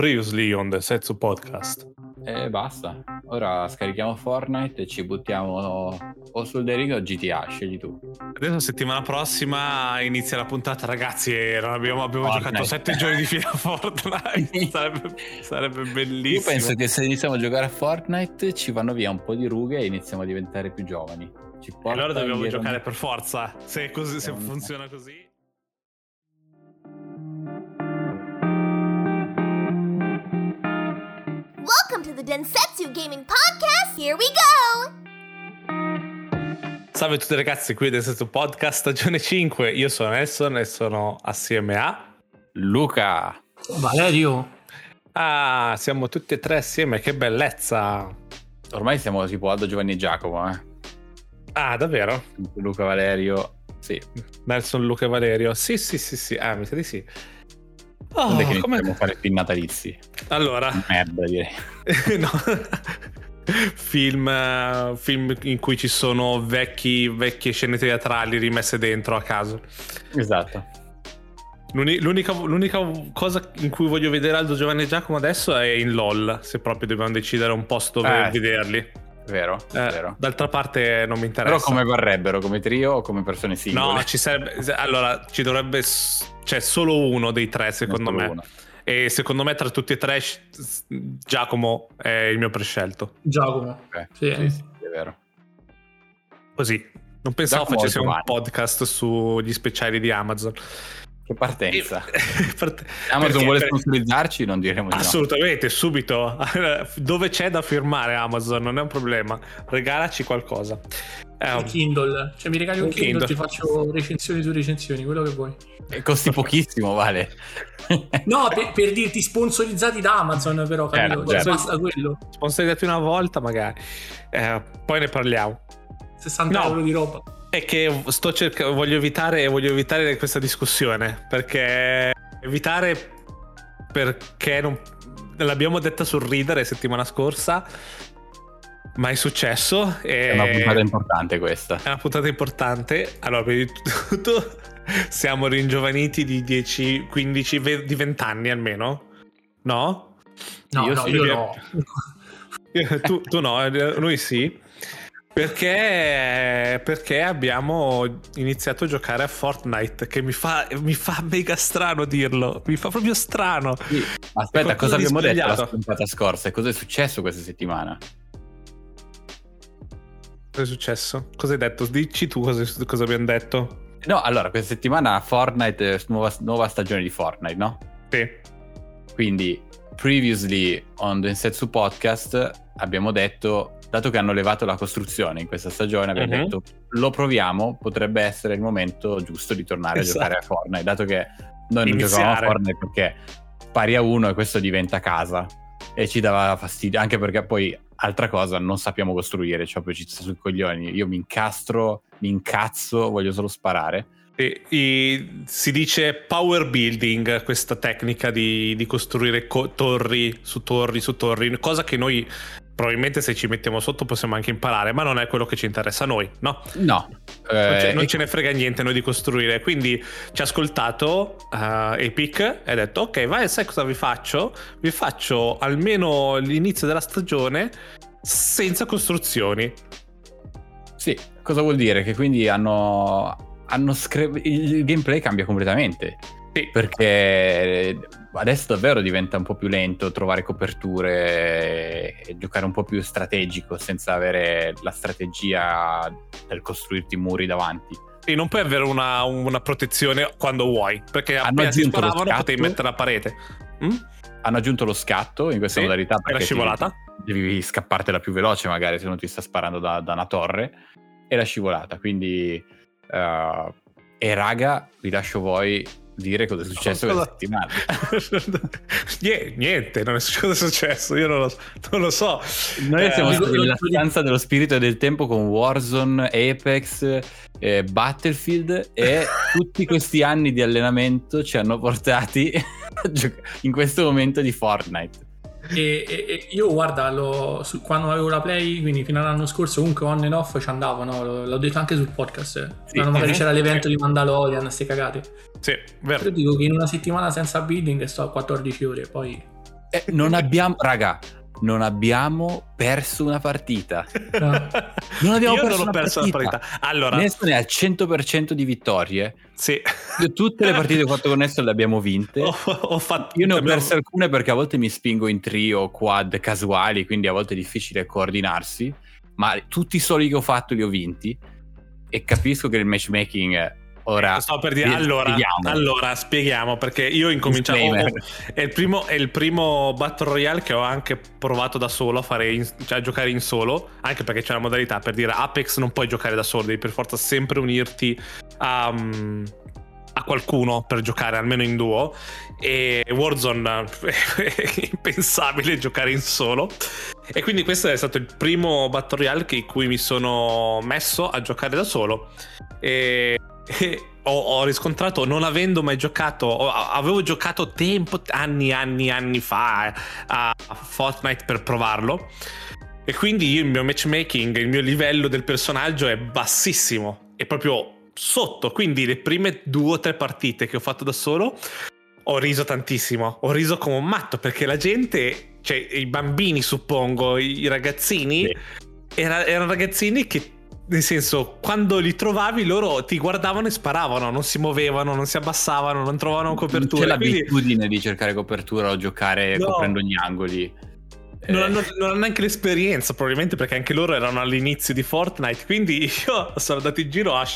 Previously on Densetsu Podcast. E basta. Ora scarichiamo Fortnite e ci buttiamo o sul derigo o GTA, scegli tu. Adesso settimana prossima inizia la puntata, ragazzi. Abbiamo giocato 7 giorni di fila a Fortnite. sarebbe bellissimo. Io penso che se iniziamo a giocare a Fortnite ci vanno via un po' di rughe e iniziamo a diventare più giovani. E allora dobbiamo giocare per forza, se funziona così. Welcome to the Densetsu Gaming Podcast, here we go! Salve a tutti ragazzi, qui è Densetsu Podcast stagione 5, io sono Nelson e sono assieme a... Luca! Valerio! Ah, siamo tutti e tre assieme, che bellezza! Ormai siamo tipo Aldo, Giovanni e Giacomo, eh? Ah, davvero? Luca, Valerio, sì. Nelson, Luca e Valerio, sì, ah, mi sa di sì. Oh, che come dobbiamo fare film natalizi? Allora, merda, direi. No. Film in cui ci sono vecchie scene teatrali rimesse dentro a caso. Esatto. L'unica cosa in cui voglio vedere Aldo, Giovanni e Giacomo adesso è in LOL, se proprio dobbiamo decidere un posto dove vederli. Vero. D'altra parte non mi interessa. Però come vorrebbero, come trio o come persone singole? No, ci sarebbe, allora ci dovrebbe, cioè, solo uno dei tre secondo me. Uno. E secondo me tra tutti e tre Giacomo è il mio prescelto. Giacomo. Okay. Sì, è vero. Così. Non pensavo facessimo un podcast sugli speciali di Amazon. Che partenza. Amazon vuole sponsorizzarci, non diremo di no. Assolutamente, subito. Dove c'è da firmare Amazon, non è un problema. Regalaci qualcosa. Kindle, cioè mi regali un Kindle, ti faccio recensioni su recensioni, quello che vuoi. E costi pochissimo, vale. No, per dirti sponsorizzati da Amazon però, capito? Basta quello. Sponsorizzati una volta magari. Poi ne parliamo. 60 euro di roba. È che sto cercando, voglio evitare questa discussione perché non l'abbiamo detta sul ridere settimana scorsa, ma è successo. È una puntata importante questa. È una puntata importante. Allora, prima di tutto siamo ringiovaniti di 10, 15, 20, di 20 anni almeno, no? No. tu no, noi sì. Perché abbiamo iniziato a giocare a Fortnite, che mi fa mega strano dirlo, mi fa proprio strano. Sì. Aspetta, cosa abbiamo detto la puntata scorsa e cosa è successo questa settimana? Cosa è successo? Cosa hai detto? Dici tu cosa abbiamo detto. No, allora, questa settimana Fortnite, nuova stagione di Fortnite, no? Sì. Quindi, previously on the Densetsu Podcast, abbiamo detto... Dato che hanno levato la costruzione in questa stagione, abbiamo detto lo proviamo, potrebbe essere il momento giusto di tornare a giocare a Fortnite, dato che noi non giocavamo a Fortnite perché pari a uno e questo diventa casa e ci dava fastidio, anche perché poi altra cosa non sappiamo costruire, cioè poi ci sta sui coglioni, io mi incastro, mi incazzo, voglio solo sparare. Si dice power building, questa tecnica di costruire torri su torri, cosa che noi probabilmente se ci mettiamo sotto possiamo anche imparare, ma non è quello che ci interessa a noi, no? No. Non ce ne frega niente noi di costruire, quindi ci ha ascoltato Epic e ha detto ok, vai, sai cosa vi faccio? Vi faccio almeno l'inizio della stagione senza costruzioni. Sì, cosa vuol dire? Che quindi il gameplay cambia completamente. Sì. Perché adesso davvero diventa un po' più lento trovare coperture e giocare un po' più strategico senza avere la strategia del costruirti muri davanti. Sì, non puoi avere una protezione quando vuoi, perché appena si sparavano potevi mettere la parete. Hanno aggiunto lo scatto in questa modalità perché la scivolata. Devi scappartela più veloce magari se non ti sta sparando da una torre, e la scivolata, quindi... e raga, vi lascio voi dire cosa è successo questa settimana. Niente, non è successo, io non lo so. Noi siamo stati nella stanza dello spirito e del tempo con Warzone, Apex, Battlefield, e tutti questi anni di allenamento ci hanno portati in questo momento di Fortnite. E io guarda, quando avevo la Play, quindi fino all'anno scorso comunque on and off ci andavo, no? L'ho detto anche sul podcast, quando magari c'era l'evento di Mandalorian, queste cagate. Sì, vero. Io dico che in una settimana senza building sto a 14 ore, poi Non abbiamo perso una partita. No. Io non ho perso una partita. Allora, Nessun è al 100% di vittorie. Sì. Tutte le partite che ho fatto con Nessun le abbiamo vinte. Io ne ho perse alcune perché a volte mi spingo in trio o quad casuali, quindi a volte è difficile coordinarsi, ma tutti i soli che ho fatto li ho vinti e capisco che il matchmaking è... Ora, sto per dire, allora spieghiamo, perché io incominciavo, è il primo Battle Royale che ho anche provato da solo a fare, cioè a giocare in solo, anche perché c'è una modalità per dire Apex non puoi giocare da solo, devi per forza sempre unirti a qualcuno per giocare almeno in duo, e Warzone è impensabile giocare in solo, e quindi questo è stato il primo Battle Royale in cui mi sono messo a giocare da solo e ho riscontrato, non avendo mai giocato, avevo giocato anni fa a Fortnite per provarlo, e quindi il mio matchmaking, il mio livello del personaggio è bassissimo, è proprio sotto, quindi le prime 2 o 3 partite che ho fatto da solo ho riso tantissimo, ho riso come un matto, perché la gente, cioè i bambini suppongo, i ragazzini, sì, erano ragazzini che, nel senso, quando li trovavi loro ti guardavano e sparavano, non si muovevano, non si abbassavano, non trovavano copertura. Non c'è l'abitudine di cercare copertura o giocare coprendo gli angoli. Non hanno neanche l'esperienza, probabilmente, perché anche loro erano all'inizio di Fortnite, quindi io sono andato in giro a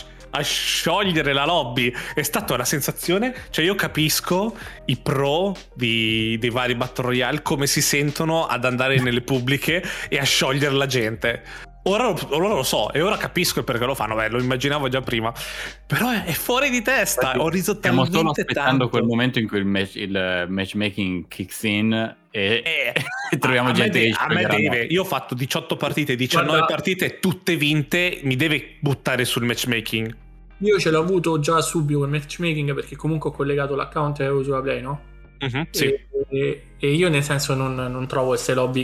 sciogliere la lobby. È stata una sensazione, cioè io capisco i pro dei vari Battle Royale come si sentono ad andare nelle pubbliche e a sciogliere la gente. Ora lo so, e ora capisco perché lo fanno. Beh, lo immaginavo già prima, però è fuori di testa. Infatti, ho riso talmente tanto. Stiamo solo aspettando quel momento in cui il matchmaking kicks in e troviamo gente che a me deve. Io ho fatto 18 partite, 19 partite, tutte vinte. Mi deve buttare sul matchmaking. Io ce l'ho avuto già subito quel matchmaking, perché comunque ho collegato l'account che avevo sulla Play, no? Mm-hmm, sì. E io, nel senso, non trovo queste lobby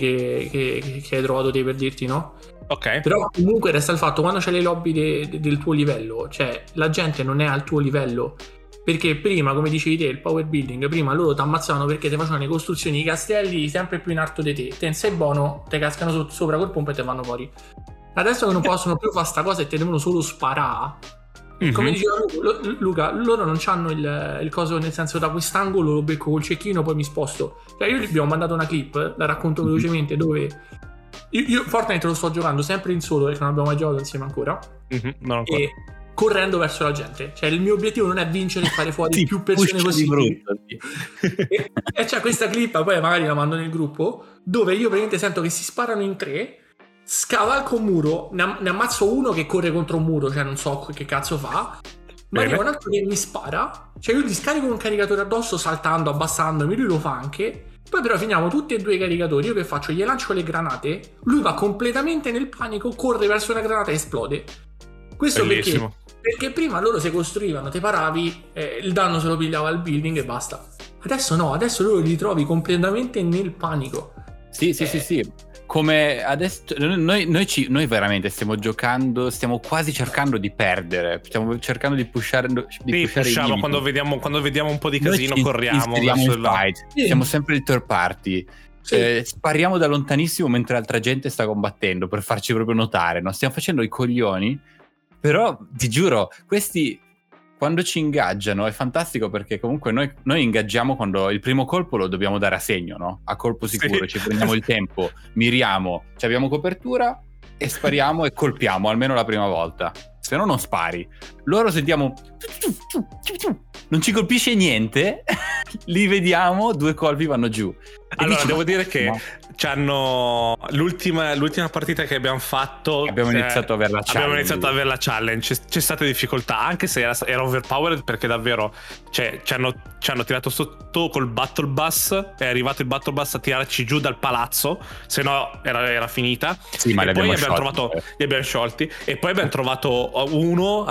che hai trovato te, per dirti, no? Ok. Però comunque resta il fatto, quando c'è le lobby del tuo livello, cioè la gente non è al tuo livello, perché prima, come dicevi te, il power building, prima loro ti ammazzavano perché ti facevano le costruzioni, i castelli sempre più in alto di te, non sei buono, ti cascano sopra col pompa e te vanno fuori. Adesso che non possono più fare sta cosa e te devono solo sparare, come diceva Luca, loro non c'hanno il coso, nel senso, da quest'angolo lo becco col cecchino, poi mi sposto. Cioè, io gli abbiamo mandato una clip, la racconto velocemente, dove io Fortnite lo sto giocando sempre in solo, perché non abbiamo mai giocato insieme ancora, e correndo verso la gente. Cioè, il mio obiettivo non è vincere e fare fuori più persone possibili. E c'è questa clip, poi magari la mando nel gruppo, dove io praticamente sento che si sparano in 3, scavalco un muro, ne ammazzo uno che corre contro un muro, cioè non so che cazzo fa, ma arriva un altro che mi spara, cioè io gli scarico un caricatore addosso saltando, abbassandomi, lui lo fa anche, poi però finiamo tutti e 2 i caricatori, io che faccio? Gli lancio le granate, lui va completamente nel panico, corre verso una granata e esplode. Questo perché prima loro si costruivano, te paravi, il danno se lo pigliava al building e basta. Adesso no, adesso loro li trovi completamente nel panico. Sì. Come adesso noi veramente stiamo quasi cercando di perdere, stiamo cercando di pushare, quando vediamo un po' di casino noi corriamo, siamo sempre il third party, spariamo da lontanissimo mentre altra gente sta combattendo per farci proprio notare, no? Stiamo facendo i coglioni, però ti giuro, questi quando ci ingaggiano è fantastico, perché comunque noi ingaggiamo quando il primo colpo lo dobbiamo dare a segno, no? A colpo sicuro, sì. Ci prendiamo il tempo, miriamo, ci abbiamo copertura e spariamo e colpiamo almeno la prima volta. Se no non spari. Loro sentiamo, non ci colpisce niente, li vediamo, 2 colpi vanno giù. Allora dici, devo dire che c'hanno l'ultima partita che abbiamo fatto, abbiamo iniziato ad avere la challenge, c'è stata difficoltà, anche se era overpowered, perché davvero, cioè, ci hanno tirato sotto col battle bus, è arrivato il battle bus a tirarci giù dal palazzo, se no era finita. Sì, ma li abbiamo sciolti e poi abbiamo trovato uno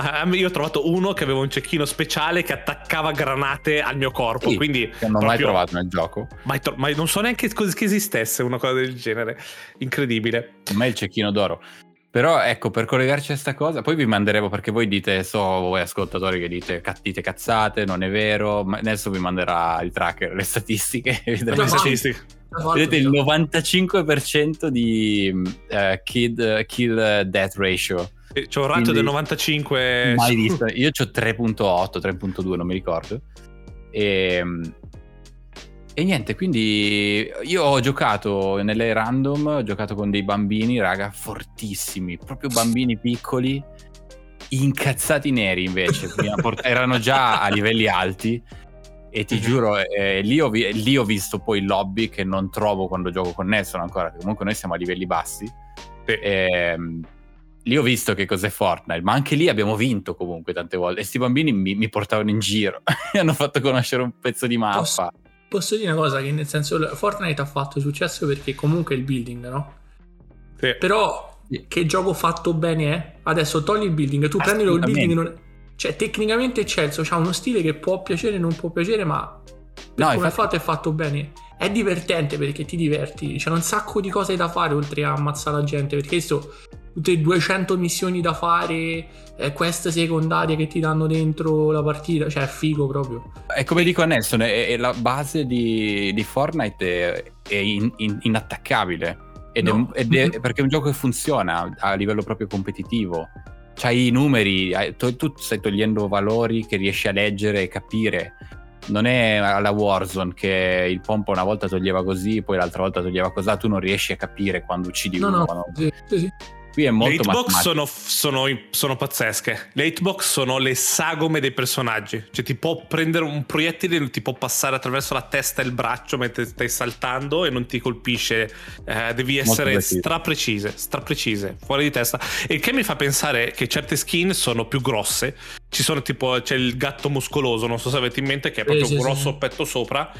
che aveva un cecchino speciale che attaccava granate al mio corpo, sì, quindi non ho mai trovato nel gioco, ma non so neanche che esistesse una cosa del genere, incredibile. A me il cecchino d'oro Però ecco, per collegarci a sta cosa, poi vi manderemo, perché voi dite, so, voi ascoltatori che dite cazzate, non è vero, ma adesso vi manderà il tracker, le statistiche, vedrete, vedete il 95% di kill death ratio. C'ho un ratio del 95. Mai visto. Io c'ho 3.8, 3.2, non mi ricordo. E niente, quindi io ho giocato nelle random, ho giocato con dei bambini, raga, fortissimi, proprio bambini piccoli, incazzati neri invece, erano già a livelli alti, e ti giuro, lì ho visto poi il lobby che non trovo quando gioco con Nelson ancora, che comunque noi siamo a livelli bassi, lì ho visto che cos'è Fortnite, ma anche lì abbiamo vinto comunque tante volte, e sti bambini mi portavano in giro, mi hanno fatto conoscere un pezzo di mappa. Posso dire una cosa, che nel senso Fortnite ha fatto successo perché comunque è il building, no? Sì. Però che gioco fatto bene è? Adesso togli il building, tu prendilo il building, cioè tecnicamente eccelso, c'ha uno stile che può piacere, non può piacere, ma per come è fatto bene. È divertente perché ti diverti, c'è un sacco di cose da fare oltre a ammazzare la gente, perché questo, tutte 200 missioni da fare, quest secondarie che ti danno dentro la partita, cioè è figo proprio. E come dico a Nelson, è la base di Fortnite è inattaccabile, ed è perché è un gioco che funziona a livello proprio competitivo. C'hai i numeri, tu stai togliendo valori che riesci a leggere e capire. Non è alla Warzone che il pompa una volta toglieva così, poi l'altra volta toglieva così, tu non riesci a capire quando uccidi uno. No. Sì. Qui è molto. Le hitbox sono pazzesche. Le hitbox sono le sagome dei personaggi. Cioè ti può prendere un proiettile, ti può passare attraverso la testa e il braccio mentre stai saltando e non ti colpisce. Devi essere straprecise, fuori di testa. E il che mi fa pensare che certe skin sono più grosse. Ci sono tipo, c'è il gatto muscoloso, non so se avete in mente, che è proprio grosso, petto sopra.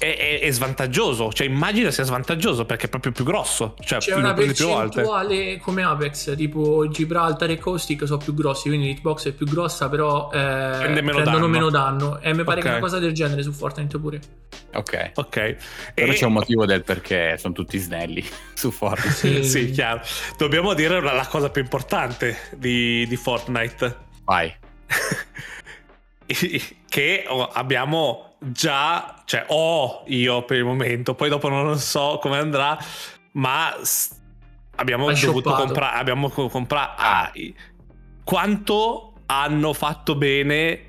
È svantaggioso, cioè immagina sia svantaggioso perché è proprio più grosso, cioè c'è una percentuale come Apex, tipo Gibraltar e Caustic sono più grossi, quindi l'hitbox è più grossa, però prendono meno danno e mi pare che una cosa del genere su Fortnite pure. Ok. Però c'è un motivo del perché sono tutti snelli su Fortnite. Sì, chiaro. Dobbiamo dire la cosa più importante di Fortnite. Vai. Che abbiamo già, cioè io per il momento, poi dopo non so come andrà, ma abbiamo dovuto comprare, quanto hanno fatto bene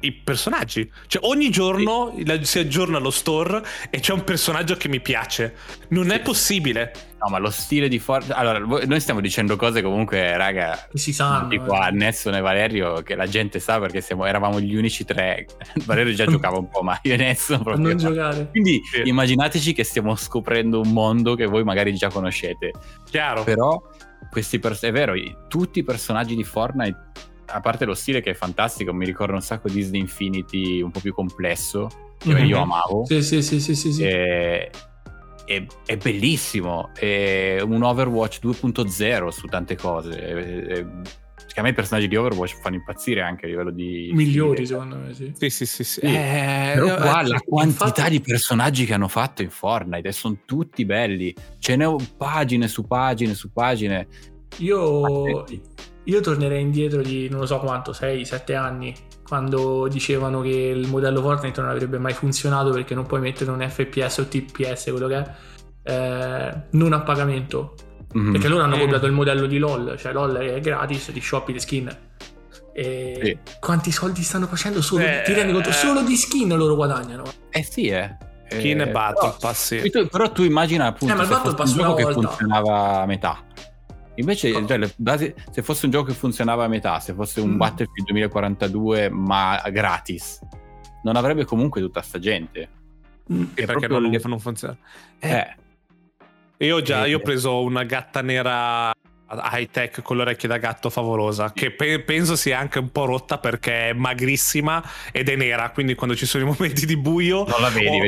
i personaggi, cioè ogni giorno si aggiorna lo store e c'è un personaggio che mi piace, non è possibile. No, ma lo stile di Fortnite, allora noi stiamo dicendo cose comunque, raga, si sanno di qua, Nelson e Valerio, che la gente sa perché eravamo gli unici tre. Valerio già giocava un po', ma io e Nelson proprio non giocare. Quindi immaginateci che stiamo scoprendo un mondo che voi magari già conoscete, chiaro, però è vero, tutti i personaggi di Fortnite, a parte lo stile che è fantastico, mi ricorda un sacco Disney Infinity, un po' più complesso, che io amavo. Sì. È bellissimo, è un Overwatch 2.0 su tante cose, che a me i personaggi di Overwatch fanno impazzire anche a livello di migliori stile. Secondo me sì. Però qua la quantità di personaggi che hanno fatto in Fortnite, e sono tutti belli, ce ne ho pagine su pagine. Io tornerei indietro di non lo so quanto, 6-7 anni, quando dicevano che il modello Fortnite non avrebbe mai funzionato perché non puoi mettere un FPS o TPS, quello che è, non a pagamento. Perché loro hanno copiato il modello di LOL, cioè LOL è gratis, ti shoppi le skin. E quanti soldi stanno facendo solo? Ti rendi conto? Solo di skin loro guadagnano. Skin e Battle Pass. Sì. Però tu immagina appunto ma il Battle Pass un gioco che funzionava a metà. Invece se fosse un gioco che funzionava a metà, se fosse un Battlefield 2042 ma gratis, non avrebbe comunque tutta sta gente. Perché non le fanno funzionare. Io ho preso una gatta nera high tech con le orecchie da gatto favolosa, che penso sia anche un po' rotta perché è magrissima ed è nera, quindi quando ci sono i momenti di buio non la vedi,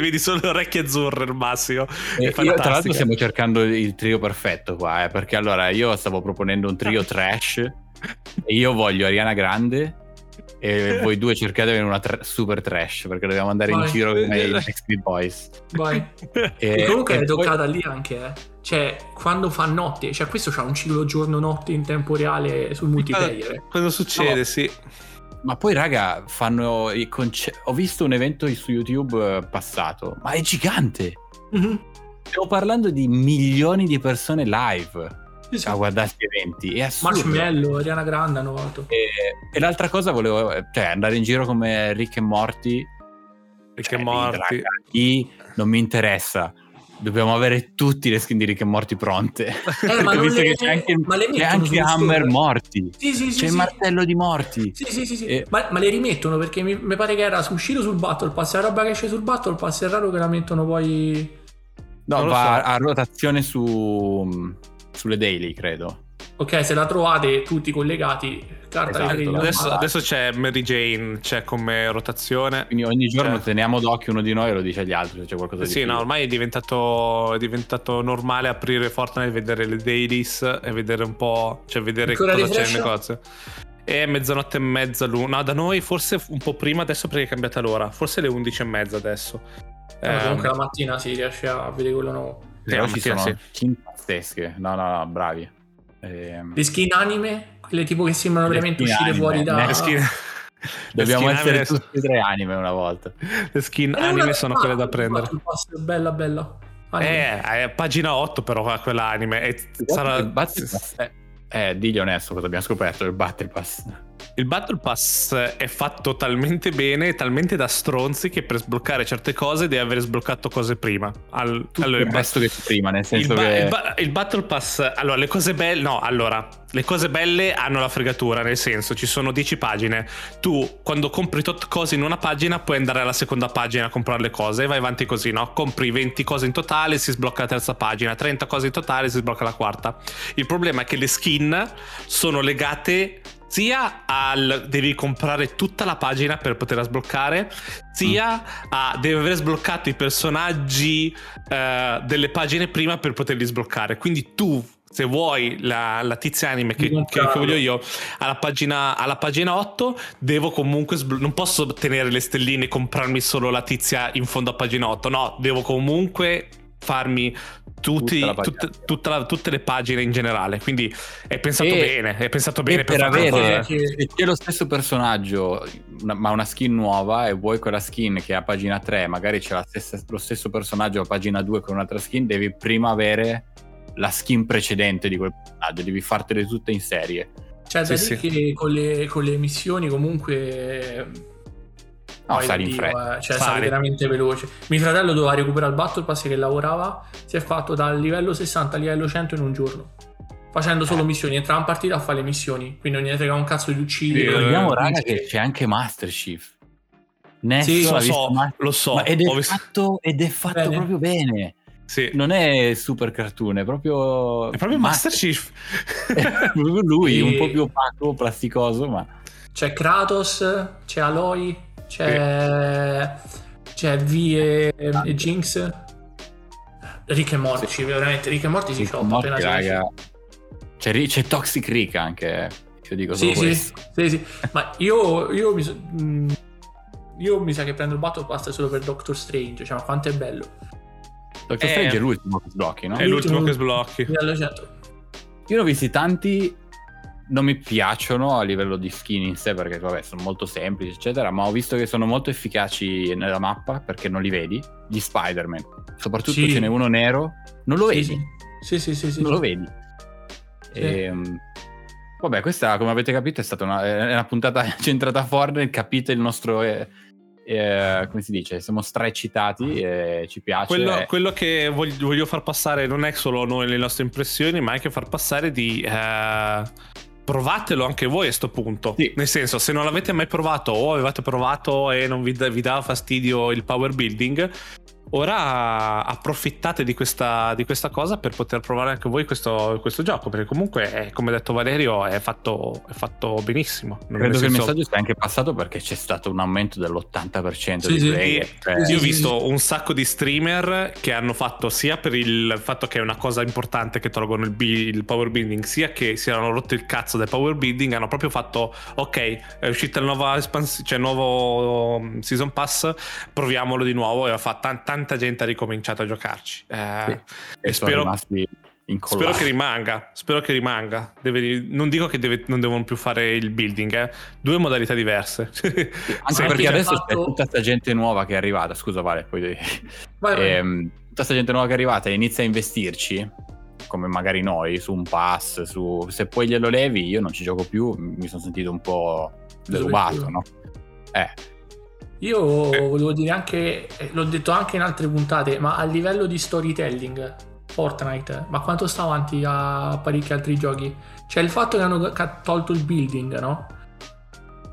vedi solo le orecchie azzurre al massimo. Tra l'altro stiamo cercando il trio perfetto qua, perché allora io stavo proponendo un trio trash e io voglio Ariana Grande e voi due cercate di avere una super trash, perché dobbiamo andare in giro come i Backstreet Boys. E comunque è toccata poi... lì anche, cioè quando fa notte, cioè questo c'ha un ciclo giorno-notte in tempo reale sul multiplayer. Cosa succede, sì. Ma poi raga, fanno i ho visto un evento su YouTube passato, ma è gigante. Mm-hmm. Stiamo parlando di milioni di persone live a guardare gli eventi, è assurdo. Marshmello, Ariana Grande hanno fatto. E l'altra cosa volevo, cioè andare in giro come Rick and Morty. Rick and Morty non mi interessa. Dobbiamo avere tutti le skin di Rick and Morty pronte. Ma non visto le... che c'è anche, c'è anche Hammer Morty. Sì, c'è il martello di Morty. Sì. E... Ma le rimettono, perché mi pare che era uscito sul Battle Pass. La roba che esce sul Battle Pass è raro che la mettono poi. No, va a rotazione sulle daily, credo. Ok, se la trovate tutti collegati, carta di esatto. Adesso c'è Mary Jane, c'è come rotazione. Quindi ogni giorno teniamo d'occhio uno di noi e lo dice agli altri se c'è qualcosa di più. No, ormai è diventato normale aprire Fortnite e vedere le dailies e vedere un po', cioè vedere ancora cosa c'è nelle cose. E mezzanotte e mezza l'una. No, da noi forse un po' prima adesso, perché è cambiata l'ora. Forse le 11:30 adesso. Comunque la mattina si riesce a vedere quello nuovo. Ci sono skin pazzesche. No, bravi. Le skin anime, quelle tipo che sembrano veramente uscire fuori da dobbiamo essere tutti tre anime una volta. Le skin anime sono quelle da prendere. Bella. È pagina 8 però quella anime. Digli onesto cosa abbiamo scoperto del Battle Pass. Il Battle Pass è fatto talmente bene, talmente da stronzi, che per sbloccare certe cose devi aver sbloccato cose prima. Allora il resto che prima, nel senso il Battle Pass, allora le cose belle, le cose belle hanno la fregatura, nel senso ci sono 10 pagine. Tu quando compri tot cose in una pagina puoi andare alla seconda pagina a comprare le cose e vai avanti così, no? Compri 20 cose in totale, si sblocca la terza pagina, 30 cose in totale, si sblocca la quarta. Il problema è che le skin sono legate sia al devi comprare tutta la pagina per poterla sbloccare, sia a devi aver sbloccato i personaggi delle pagine prima per poterli sbloccare. Quindi tu, se vuoi la tizia anime che voglio io alla pagina 8, devo comunque non posso tenere le stelline e comprarmi solo la tizia in fondo a pagina 8, no, devo comunque farmi tutte le pagine in generale. Quindi è pensato bene, è pensato bene per avere, se c'è lo stesso personaggio ma una skin nuova e vuoi quella skin che è a pagina 3, magari c'è lo stesso personaggio a pagina 2 con un'altra skin, devi prima avere la skin precedente di quel personaggio, devi fartele tutte in serie. Cioè che con le missioni comunque... No, sali in fretta, cioè sali veramente veloce. Mio fratello doveva recuperare il Battle Pass che lavorava, si è fatto dal livello 60 al livello 100 in un giorno, facendo solo missioni, entrava in partita a fare le missioni, quindi non ne frega un cazzo di uccidere. Vediamo raga che c'è anche Master Chief. Lo so, ed è fatto bene. Proprio bene. Sì. Non è super cartoon, è proprio Master Chief. È proprio lui, un po' più opaco, plasticoso, ma c'è Kratos, c'è Aloy, c'è Vi e Jinx. Rick and Morty, veramente Rick and Morty si scioppa appena c'è Toxic Rick anche, io dico solo sì. Ma io mi sa che prendo il Battle Pass solo per Doctor Strange, cioè ma quanto è bello. Doctor Strange è l'ultimo che sblocchi, no? È l'ultimo che sblocchi. Io ne ho visti tanti, non mi piacciono a livello di skin in sé perché vabbè sono molto semplici eccetera, ma ho visto che sono molto efficaci nella mappa perché non li vedi. Gli Spider-Man soprattutto ce n'è uno nero, non lo vedi. Sì. Non lo vedi. Sì. Vabbè, questa come avete capito è stata una puntata centrata a Fortnite. Capite il nostro come si dice, siamo straeccitati e ci piace quello che voglio far passare. Non è solo noi le nostre impressioni, ma anche far passare di provatelo anche voi a sto punto, nel senso, se non l'avete mai provato o avevate provato e non vi dava fastidio il power building, Ora approfittate di questa cosa per poter provare anche voi questo gioco, perché comunque, come ha detto Valerio, è fatto benissimo. Credo che il messaggio sia anche passato, perché c'è stato un aumento dell'80% di player. Io ho visto un sacco di streamer che hanno fatto, sia per il fatto che è una cosa importante che tolgono il power building, sia che si erano rotti il cazzo del power building, hanno proprio fatto ok, è uscita il nuovo season pass, proviamolo di nuovo, e ha fatto tanta gente ha ricominciato a giocarci, sì, e spero che rimanga. Non devono più fare il building, due modalità diverse, sì, anche perché adesso c'è tutta questa gente nuova che è arrivata, scusa Vale, poi tutta questa gente nuova che è arrivata e inizia a investirci, come magari noi, su un pass, se poi glielo levi, io non ci gioco più, mi sono sentito un po' derubato, no? Io volevo dire anche, l'ho detto anche in altre puntate, ma a livello di storytelling Fortnite, ma quanto sta avanti a parecchi altri giochi? Cioè il fatto che hanno tolto il building, no?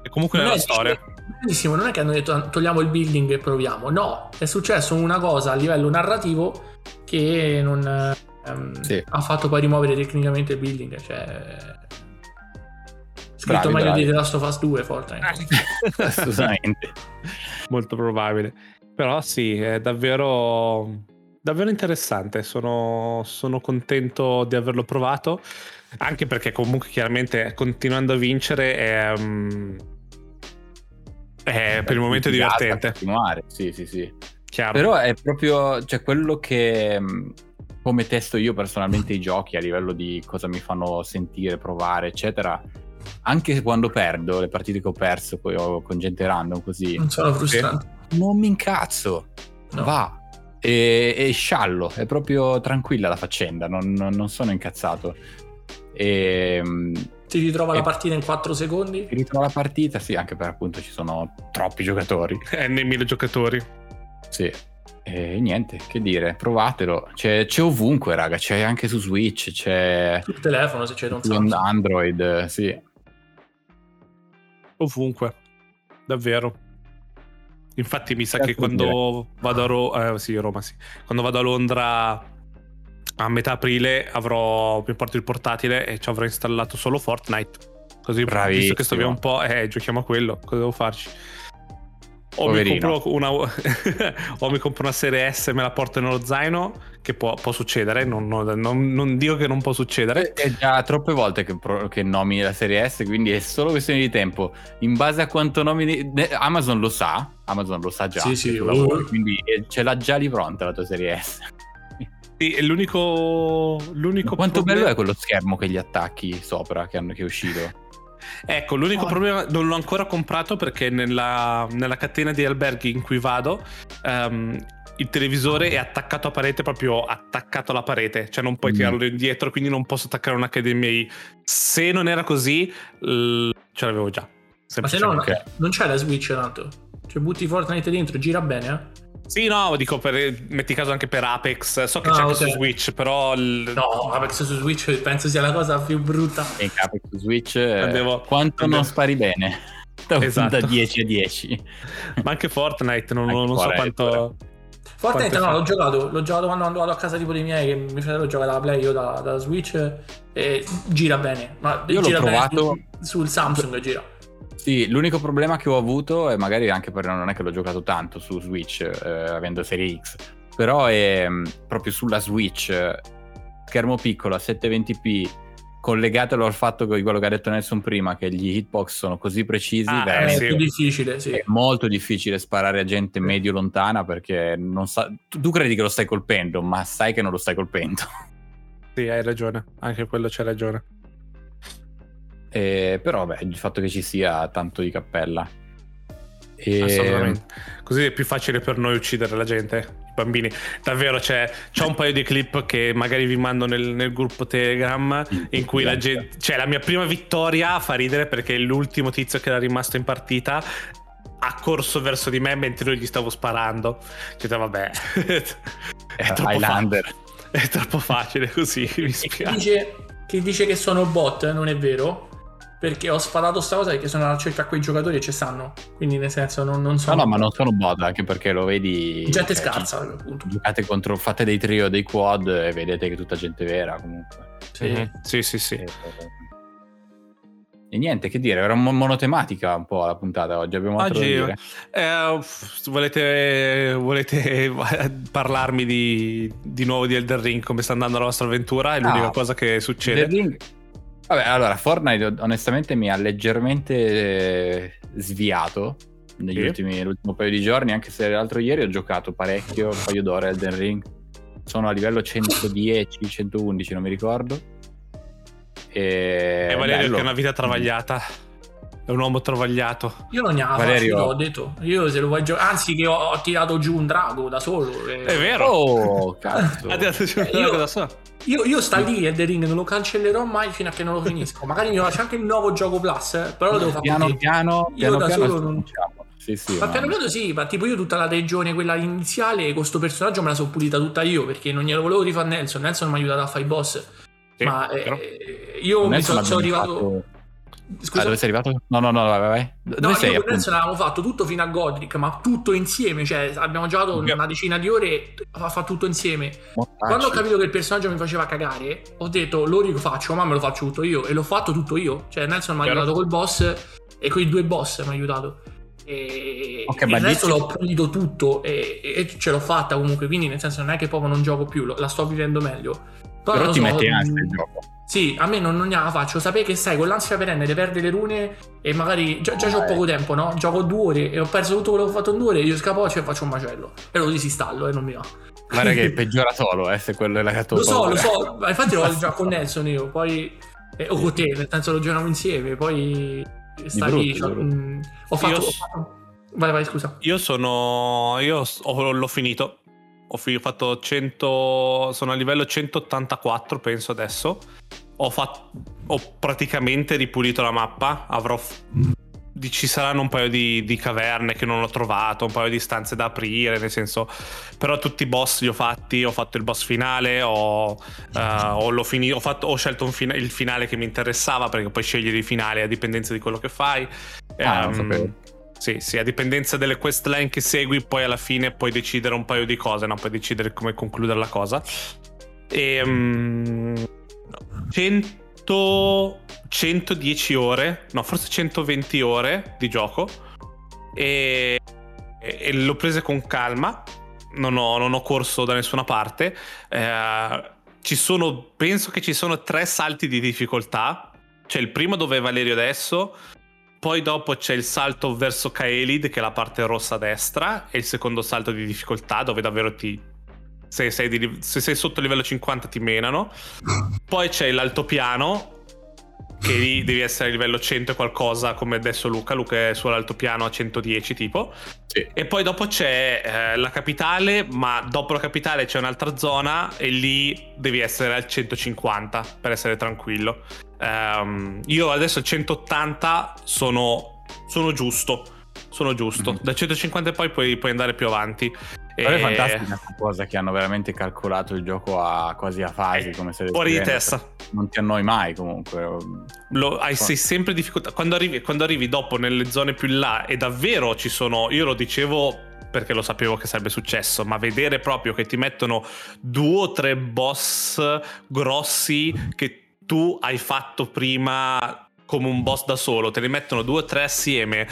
E comunque nella storia bellissimo, non è che hanno detto togliamo il building e proviamo, no, è successo una cosa a livello narrativo che non ha fatto poi rimuovere tecnicamente il building, cioè scritto meglio di The Last of Us 2 Fortnite. Assolutamente. Molto probabile. Però sì, è davvero interessante. Sono contento di averlo provato, anche perché comunque chiaramente continuando a vincere è per il momento divertente. Sì. Chiaro. Però è proprio, cioè, quello che come testo io personalmente i giochi a livello di cosa mi fanno sentire, provare, eccetera. Anche quando perdo le partite che ho perso poi con gente random, così non sono frustrante, non mi incazzo, no. Va è sciallo, è proprio tranquilla la faccenda, non sono incazzato, ti ritrova la partita in 4 secondi, ti ritrova la partita, sì, anche per appunto ci sono troppi giocatori, nei 1000 giocatori, sì. E niente, che dire, provatelo, c'è ovunque raga, c'è anche su Switch, c'è sul telefono se c'è un Android, sì, ovunque, davvero. Infatti mi sa che quando vado a quando vado a Londra a metà aprile mi porto il portatile e ci avrò installato solo Fortnite, così visto che sto via un po', giochiamo a quello, cosa devo farci? O mi compro una serie S e me la porto nello zaino, che può succedere, non dico che non può succedere. È già troppe volte che nomini la serie S, quindi è solo questione di tempo. In base a quanto nomini, Amazon lo sa già, sì, quindi ce l'ha già lì pronta la tua serie S. Sì, è l'unico quanto bello è quello schermo che gli attacchi sopra che è uscito. Ecco, l'unico problema, non l'ho ancora comprato perché nella catena di alberghi in cui vado il televisore è attaccato a parete, proprio attaccato alla parete, cioè non puoi tirarlo indietro, quindi non posso attaccare un HDMI. Se non era così ce l'avevo già. Ma se no non c'è la Switch tanto, cioè butti Fortnite dentro, gira bene, eh? Sì, no, dico, metti caso anche per Apex, so che c'è anche su Switch, però... No, Apex su Switch penso sia la cosa più brutta. E Apex su Switch, non spari bene, esatto. Da 10 a 10. Ma anche Fortnite, non so quanto... Fortnite no, l'ho giocato quando andavo a casa tipo dei miei, che mio fratello giocava da Play, io da Switch, e gira bene, ma io gira l'ho provato bene sul Samsung, gira. Sì, l'unico problema che ho avuto, e magari anche per non è che l'ho giocato tanto su Switch, avendo serie X, però è proprio sulla Switch, schermo piccolo a 720p, collegatelo al fatto che quello che ha detto Nelson prima, che gli hitbox sono così precisi, è più difficile, sì. È molto difficile sparare a gente medio lontana, perché non sa... tu credi che lo stai colpendo, ma sai che non lo stai colpendo. Sì, hai ragione, anche quello c'è ragione. Però vabbè, il fatto che ci sia tanto di cappella, assolutamente, così è più facile per noi uccidere la gente, i bambini, davvero. C'è un paio di clip che magari vi mando nel gruppo Telegram in cui la gente, cioè la mia prima vittoria fa ridere, perché l'ultimo tizio che era rimasto in partita ha corso verso di me mentre io gli stavo sparando, cioè vabbè, è troppo facile così, mi spiace. Chi dice che sono bot non è vero, perché ho sfatato sta cosa, perché sono alla ricerca quei giocatori e ci stanno, quindi nel senso non sono... No, ma non sono bot, anche perché lo vedi... Gente scarsa, appunto. Giocate contro, fate dei trio, dei quad e vedete che è tutta gente vera, comunque. Sì. E niente, che dire, era monotematica un po' la puntata oggi, abbiamo altro da dire. Volete parlarmi di nuovo di Elden Ring, come sta andando la vostra avventura? È l'unica cosa che succede. Elden Ring... Vabbè, allora, Fortnite onestamente mi ha leggermente sviato negli l'ultimo paio di giorni, anche se l'altro ieri ho giocato parecchio, un paio d'ore Elden Ring. Sono a livello 110, 111, non mi ricordo. E Valerio che è una vita travagliata, è un uomo travagliato. Io non ne ho detto, io se lo vuoi giocare, anzi che ho tirato giù un drago da solo è vero, cazzo. Ha tirato giù un drago da solo. Io sta lì Elden Ring, non lo cancellerò mai fino a che non lo finisco. Magari mi faccio anche il nuovo gioco Plus, però lo devo fare piano, non diciamo. Ma tipo io tutta la regione, quella iniziale, con sto personaggio me la sono pulita tutta io, perché non glielo volevo rifare. Nelson mi ha aiutato a fare i boss. Sì, ma io mi sono arrivato. Scusa, dove sei arrivato? No, vai. Dove sei? Io con Nelson avevamo fatto tutto fino a Godric, ma tutto insieme, cioè abbiamo giocato una decina di ore a fare tutto insieme. Quando ho capito che il personaggio mi faceva cagare, ho detto lo rifaccio, ma me lo faccio tutto io, e l'ho fatto tutto io. Cioè Nelson mi ha aiutato col boss e con i due boss mi ha aiutato. E il resto l'ho pulito tutto e ce l'ho fatta comunque, quindi nel senso non è che proprio non gioco più, la sto vivendo meglio. Però ti metti in ansia il gioco. Sì, a me non ne la faccio. Sapere che stai con l'ansia perenne di perdere le rune e magari già c'ho poco tempo, no? Gioco 2 ore e ho perso tutto quello che ho fatto in 2 ore, io scapoccio e faccio un macello e lo disinstallo e non mi va. Guarda che peggiora solo, se quello è la tua paura. Lo so, ma infatti lo gioco con Nelson io, poi o con te, nel senso lo giochiamo insieme, poi stai lì. Vai, scusa. L'ho finito. Ho fatto 100, sono a livello 184 penso adesso. Ho praticamente ripulito la mappa. Ci saranno un paio di caverne che non ho trovato, un paio di stanze da aprire, nel senso, però tutti i boss li ho fatti. Ho fatto il boss finale, ho scelto il finale che mi interessava, perché puoi scegliere i finali a dipendenza di quello che fai. Non sapevo. Sì, a dipendenza delle questline che segui, poi alla fine puoi decidere un paio di cose, no? Puoi decidere come concludere la cosa. 110 ore, no, forse 120 ore di gioco. E l'ho prese con calma, non ho corso da nessuna parte. Penso che ci sono 3 salti di difficoltà. Cioè il primo dove è Valerio adesso, poi dopo c'è il salto verso Kaelid, che è la parte rossa a destra, e il secondo salto di difficoltà dove davvero se sei sotto livello 50 ti menano. Poi c'è l'altopiano, che lì devi essere a livello 100 e qualcosa, come adesso Luca è sull'altopiano a 110 tipo. Sì. E poi dopo c'è la capitale, ma dopo la capitale c'è un'altra zona e lì devi essere al 150 per essere tranquillo. Io adesso al 180 sono giusto. Da 150 e poi puoi andare più avanti. Però è fantastica questa cosa, che hanno veramente calcolato il gioco quasi a fasi, come se fuori di testa, non ti annoi mai comunque. Sei sempre difficoltà quando arrivi dopo nelle zone più in là, e davvero ci sono, io lo dicevo perché lo sapevo che sarebbe successo, ma vedere proprio che ti mettono 2 o 3 boss grossi che tu hai fatto prima come un boss da solo, te ne mettono 2 o 3 assieme,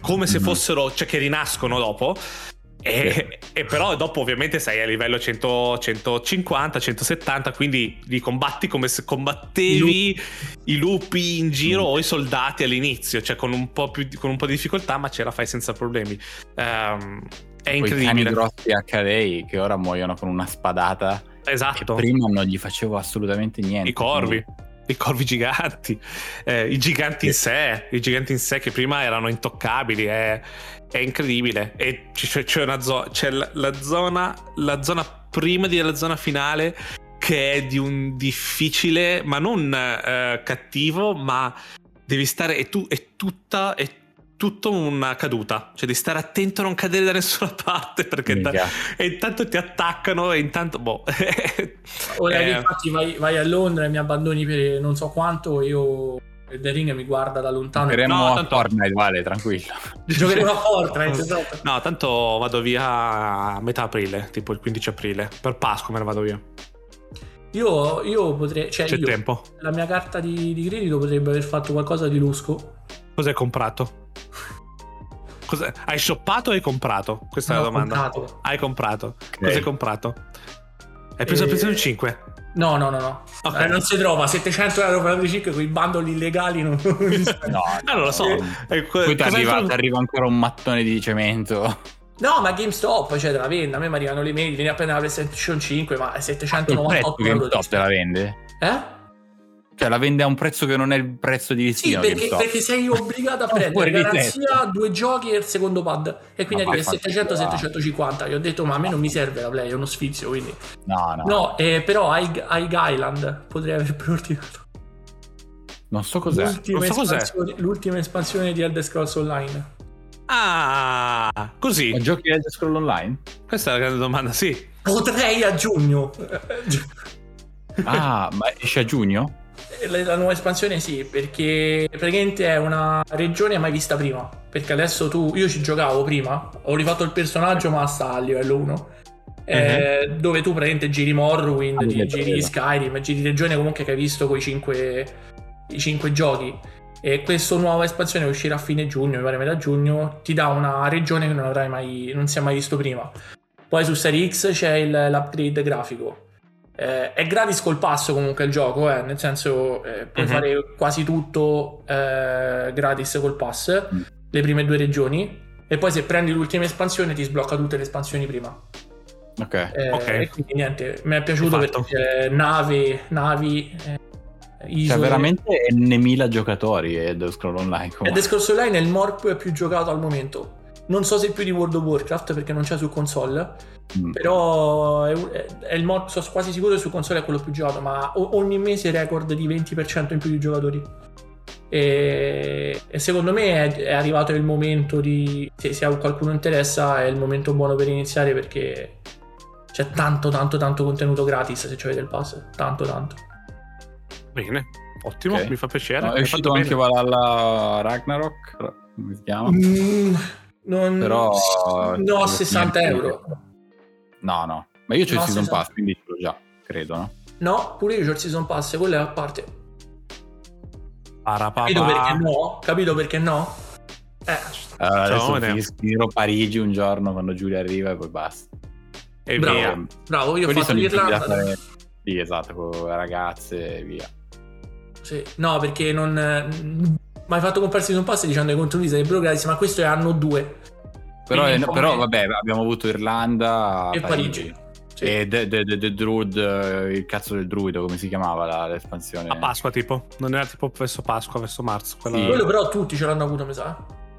come se fossero, cioè che rinascono dopo, e però dopo ovviamente sei a livello 100, 150, 170, quindi li combatti come se combattevi i lupi in giro o i soldati all'inizio, cioè con un po' di difficoltà, ma ce la fai senza problemi. È incredibile. Quei cani grossi HDI che ora muoiono con una spadata. Esatto. Prima non gli facevo assolutamente niente. I corvi giganti, i giganti in sé che prima erano intoccabili, è incredibile. E c'è una zona, c'è la zona prima della zona finale, che è di un difficile, ma non cattivo, ma devi stare, e tu è tutto una caduta, cioè di stare attento a non cadere da nessuna parte, perché e intanto ti attaccano, e intanto ora infatti vai a Londra e mi abbandoni per non so quanto, io Elden Ring mi guarda da lontano. Giocheremo a Fortnite, vale, tranquillo. Giocheremo a Fortnite, esatto. No, tanto vado via a metà aprile, tipo il 15 aprile. Per Pasqua me ne vado via. Io potrei... Cioè, c'è tempo. La mia carta di credito potrebbe aver fatto qualcosa di lusco. Cos'hai comprato? Hai shoppato o hai comprato? Questa è la domanda. Comprato. Hai comprato. Okay. Cos'hai comprato? Hai preso PlayStation 5? No. Okay. Non si trova €700 per la PlayStation 5 con i bundle illegali. Non... no, non lo so. Poi ti arriva ancora un mattone di cemento. No, ma GameStop, cioè, te la vende. A me mi arrivano le mail, vieni a prendere la PlayStation 5, ma è €798. GameStop te la vende? Cioè la vende a un prezzo che non è il prezzo di listino. Sì, perché sei obbligato a prendere garanzia, 2 giochi e il secondo pad. E quindi arriva a €700-750. Io ho detto, ma a me non mi serve la Play, è uno sfizio, quindi. No, però High Island potrei aver preordinato. Non so cos'è. L'ultima espansione di Elder Scrolls Online. Ah, così. Ma giochi Elder Scrolls Online? Questa è la grande domanda, sì. Potrei a giugno. Ma esce a giugno? La nuova espansione sì, perché praticamente è una regione mai vista prima, perché adesso io ci giocavo prima, ho rifatto il personaggio ma sta a livello 1, dove tu praticamente giri Morrowind, giri Skyrim, giri regione comunque che hai visto con i 5 giochi, e questa nuova espansione uscirà a fine giugno, mi pare metà giugno, ti dà una regione che non si è mai visto prima. Poi su Series X c'è l'upgrade grafico. È gratis col passo comunque il gioco, nel senso puoi fare quasi tutto gratis col pass, le prime 2 regioni, e poi se prendi l'ultima espansione ti sblocca tutte le espansioni prima. Ok. E quindi niente, mi è piaciuto perché c'è navi isole. Cioè veramente n.000 giocatori Elder Scrolls Online. Elder Scrolls Online è il MORP più giocato al momento. Non so se più di World of Warcraft perché non c'è su console, però è il mod, sono quasi sicuro che su console è quello più giocato, ma ogni mese record di 20% in più di giocatori, e secondo me è arrivato il momento di, se a qualcuno interessa è il momento buono per iniziare, perché c'è tanto contenuto gratis se c'è del pass, tanto. Bene, ottimo, okay. Mi fa piacere. È uscito anche Valhalla Ragnarok, come si chiama? Però no, €60. No, ma io c'ho il season pass, quindi ce l'ho già, credo, no? No, pure io c'ho il season pass, quello è a parte. Capito perché no? Adesso finirò Parigi un giorno quando Giulia arriva e poi basta. E bravo, io ho fatto l'Irlanda. Sì, esatto, con ragazze e via. Sì, no, perché non... Ma hai fatto comprarsi un pass dicendo che i contenuti sarebbero gratis, ma questo è anno 2. Però vabbè, abbiamo avuto Irlanda e Parigi. Sì. E The Druid, il cazzo del druido, come si chiamava l'espansione? A Pasqua tipo, non era tipo verso Pasqua, verso marzo. Sì. Quello però tutti ce l'hanno avuto, mi sa.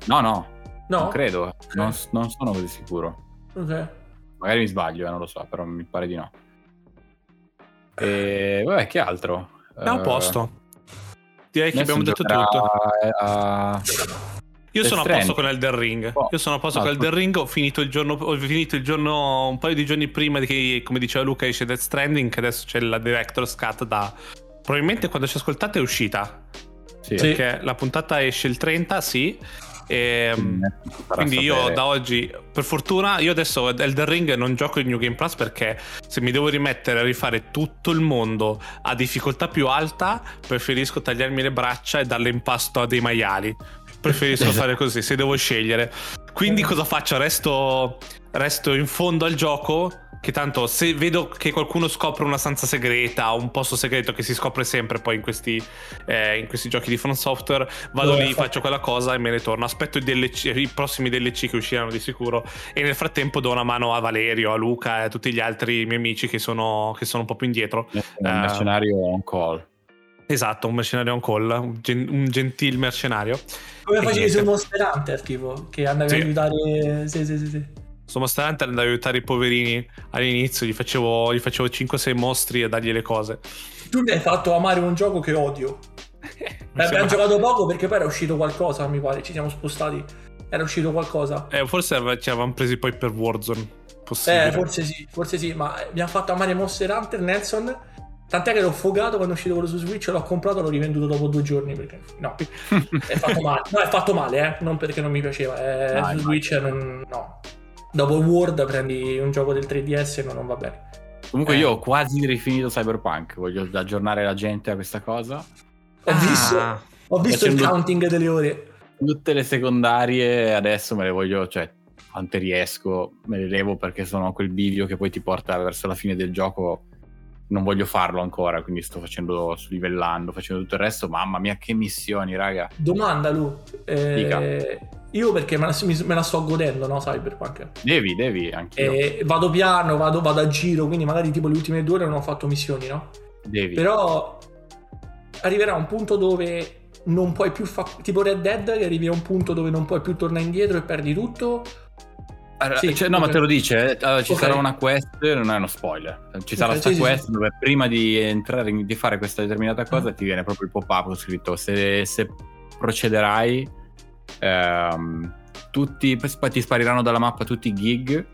No. Non credo, okay. non sono così sicuro. Ok. Magari mi sbaglio, non lo so, però mi pare di no. E vabbè, che altro? È un posto. Direi che abbiamo detto tutto. Io sono a posto con Elden Ring. Ho finito il giorno un paio di giorni prima di che, come diceva Luca, esce Death Stranding, che adesso c'è la Director's Cut probabilmente quando ci ascoltate è uscita. Sì. Perché la puntata esce il 30, sì. Quindi io da oggi, per fortuna, io adesso Elden Ring non gioco il New Game Plus, perché se mi devo rimettere a rifare tutto il mondo a difficoltà più alta preferisco tagliarmi le braccia e darle in pasto a dei maiali, preferisco fare così se devo scegliere. Quindi cosa faccio? Resto in fondo al gioco, che tanto se vedo che qualcuno scopre una stanza segreta o un posto segreto, che si scopre sempre poi in questi giochi di From Software, vado lì, faccio quella cosa e me ne torno. Aspetto i prossimi DLC che usciranno di sicuro, e nel frattempo do una mano a Valerio, a Luca e a tutti gli altri miei amici che sono un po' più indietro. Un mercenario on call. Esatto, un mercenario on call, un gentil mercenario. Come facevi su Monster Hunter, tipo, che andavi a aiutare... Sì. Sono stante andando ad aiutare i poverini all'inizio, gli facevo 5-6 mostri a dargli le cose. Tu mi hai fatto amare un gioco che odio. Abbiamo giocato poco perché poi era uscito qualcosa, mi pare, ci siamo spostati, era uscito qualcosa. Forse ci avevamo presi poi per Warzone. Possibile. Forse sì, ma mi ha fatto amare Monster Hunter Nelson, Tant'è che l'ho fogato quando è uscito quello su Switch, l'ho comprato e l'ho rivenduto dopo 2 giorni perché no, è fatto male. No, è fatto male, non perché non mi piaceva. Su Switch non, no. Dopo Word prendi un gioco del 3DS e non va bene. Comunque io ho quasi rifinito Cyberpunk, voglio aggiornare la gente a questa cosa. Ho visto il counting delle ore. Tutte le secondarie adesso me le voglio, cioè quante riesco me le levo, perché sono quel bivio che poi ti porta verso la fine del gioco. Non voglio farlo ancora, quindi sto facendo, livellando, facendo tutto il resto. Mamma mia, che missioni, raga. Domanda, Lu. Io perché me la sto godendo, no, Cyberpunk? Devi, anch'io. Vado piano, vado a giro, quindi magari tipo le ultime 2 ore non ho fatto missioni, no? Devi. Però arriverà un punto dove non puoi più tipo Red Dead, che arrivi a un punto dove non puoi più tornare indietro e perdi tutto. Allora, sì, cioè, no, ma te lo dice, ci sarà una quest, non è uno spoiler, ci sarà sta quest dove prima di entrare di fare questa determinata cosa ti viene proprio il pop-up scritto se procederai, tutti ti spariranno dalla mappa tutti i gig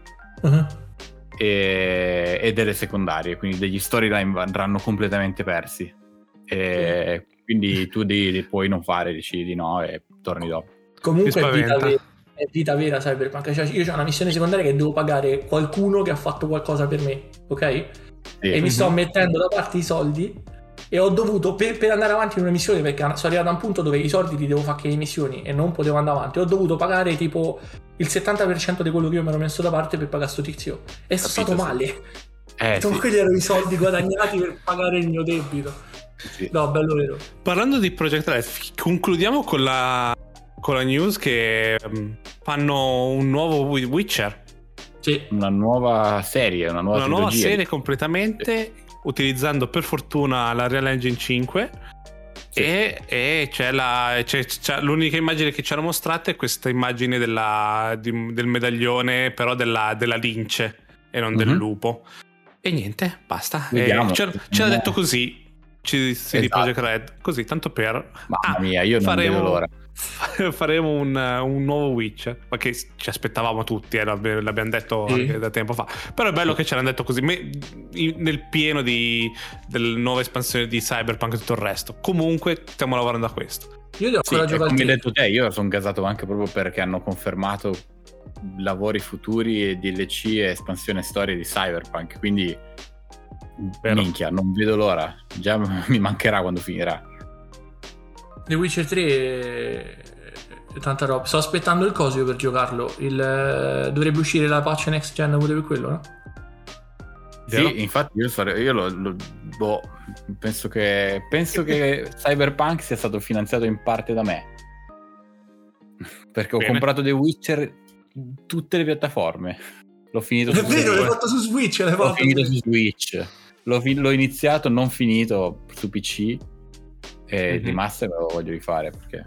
e delle secondarie, quindi degli storyline andranno completamente persi e quindi tu puoi non fare, decidi no e torni dopo. Comunque è vita vera Cyberpunk, cioè io ho una missione secondaria che devo pagare qualcuno che ha fatto qualcosa per me, ok? Sì. E mi sto mettendo da parte i soldi e ho dovuto per andare avanti in una missione, perché sono arrivato a un punto dove i soldi li devo fare che le missioni e non potevo andare avanti, ho dovuto pagare tipo il 70% di quello che io mi ero messo da parte per pagare sto tizio e sono stato male. Sono quelli erano i soldi guadagnati per pagare il mio debito. Sì. No, bello vero. Parlando di Project Life, concludiamo con la news che fanno un nuovo Witcher. Sì. Una nuova serie completamente, sì, utilizzando per fortuna la Real Engine 5. Sì. E c'è l'unica immagine che ci hanno mostrato è questa immagine del medaglione, però della lince e non del lupo. E niente, basta. Ce l'ha detto così. Di Project Red, così tanto per. Mamma mia, io non vedo l'ora. Faremo un nuovo Witcher, ma che ci aspettavamo tutti, l'abbiamo detto anche da tempo fa. Però è bello che ce l'hanno detto così, nel pieno della nuova espansione di Cyberpunk e tutto il resto. Comunque stiamo lavorando a questo. Io devo ancora giocare. Come hai detto te, io sono gasato anche proprio perché hanno confermato lavori futuri e DLC e espansione storia di Cyberpunk, quindi minchia, non vedo l'ora. Già mi mancherà quando finirà. The Witcher 3 tanta roba. Sto aspettando il coso io per giocarlo. Dovrebbe uscire la patch next gen pure per quello, no? Sì, infatti penso che Cyberpunk sia stato finanziato in parte da me. Perché ho comprato The Witcher tutte le piattaforme. L'ho finito su Switch. L'hai fatto su Switch, l'ho finito su Switch. L'ho iniziato, non finito su PC. Di Master lo voglio rifare perché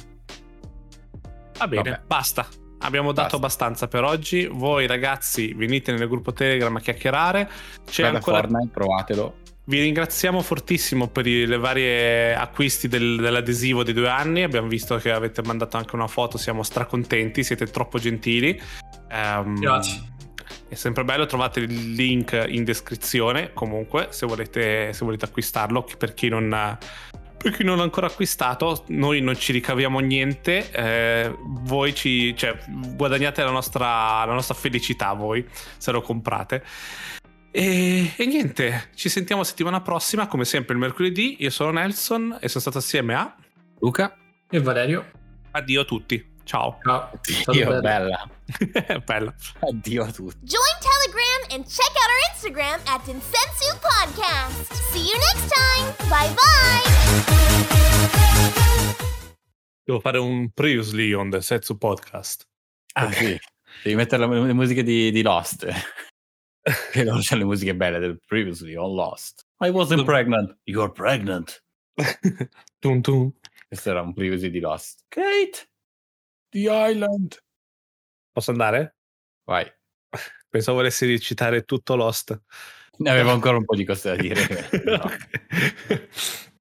va bene. Vabbè. Basta, abbiamo dato abbastanza per oggi. Voi ragazzi venite nel gruppo Telegram a chiacchierare, c'è ancora Fortnite, provatelo. Vi ringraziamo fortissimo per le varie acquisti dell'adesivo dei 2 anni. Abbiamo visto che avete mandato anche una foto, siamo stracontenti, siete troppo gentili. Grazie. È sempre bello, trovate il link in descrizione comunque se volete acquistarlo, per chi non l'ha ancora acquistato. Noi non ci ricaviamo niente, voi guadagnate la nostra felicità voi se lo comprate. E niente, ci sentiamo settimana prossima come sempre il mercoledì. Io sono Nelson e sono stato assieme a Luca e Valerio. Addio a tutti, ciao. Addio, bella. Bella, addio a tutti. Join Telegram and check out our Instagram at Densetsu Podcast. See you next time. Bye bye. Devo fare un previously on Densetsu Podcast. Sì. Devi mettere le musiche di Lost. Che loro c'hanno le musiche belle del previously on Lost. I wasn't pregnant. You're pregnant. Tum tum. Questo era un previously di Lost. Kate. The Island. Posso andare? Vai. Pensavo volessi recitare tutto Lost. Ne avevo ancora un po' di cose da dire. No.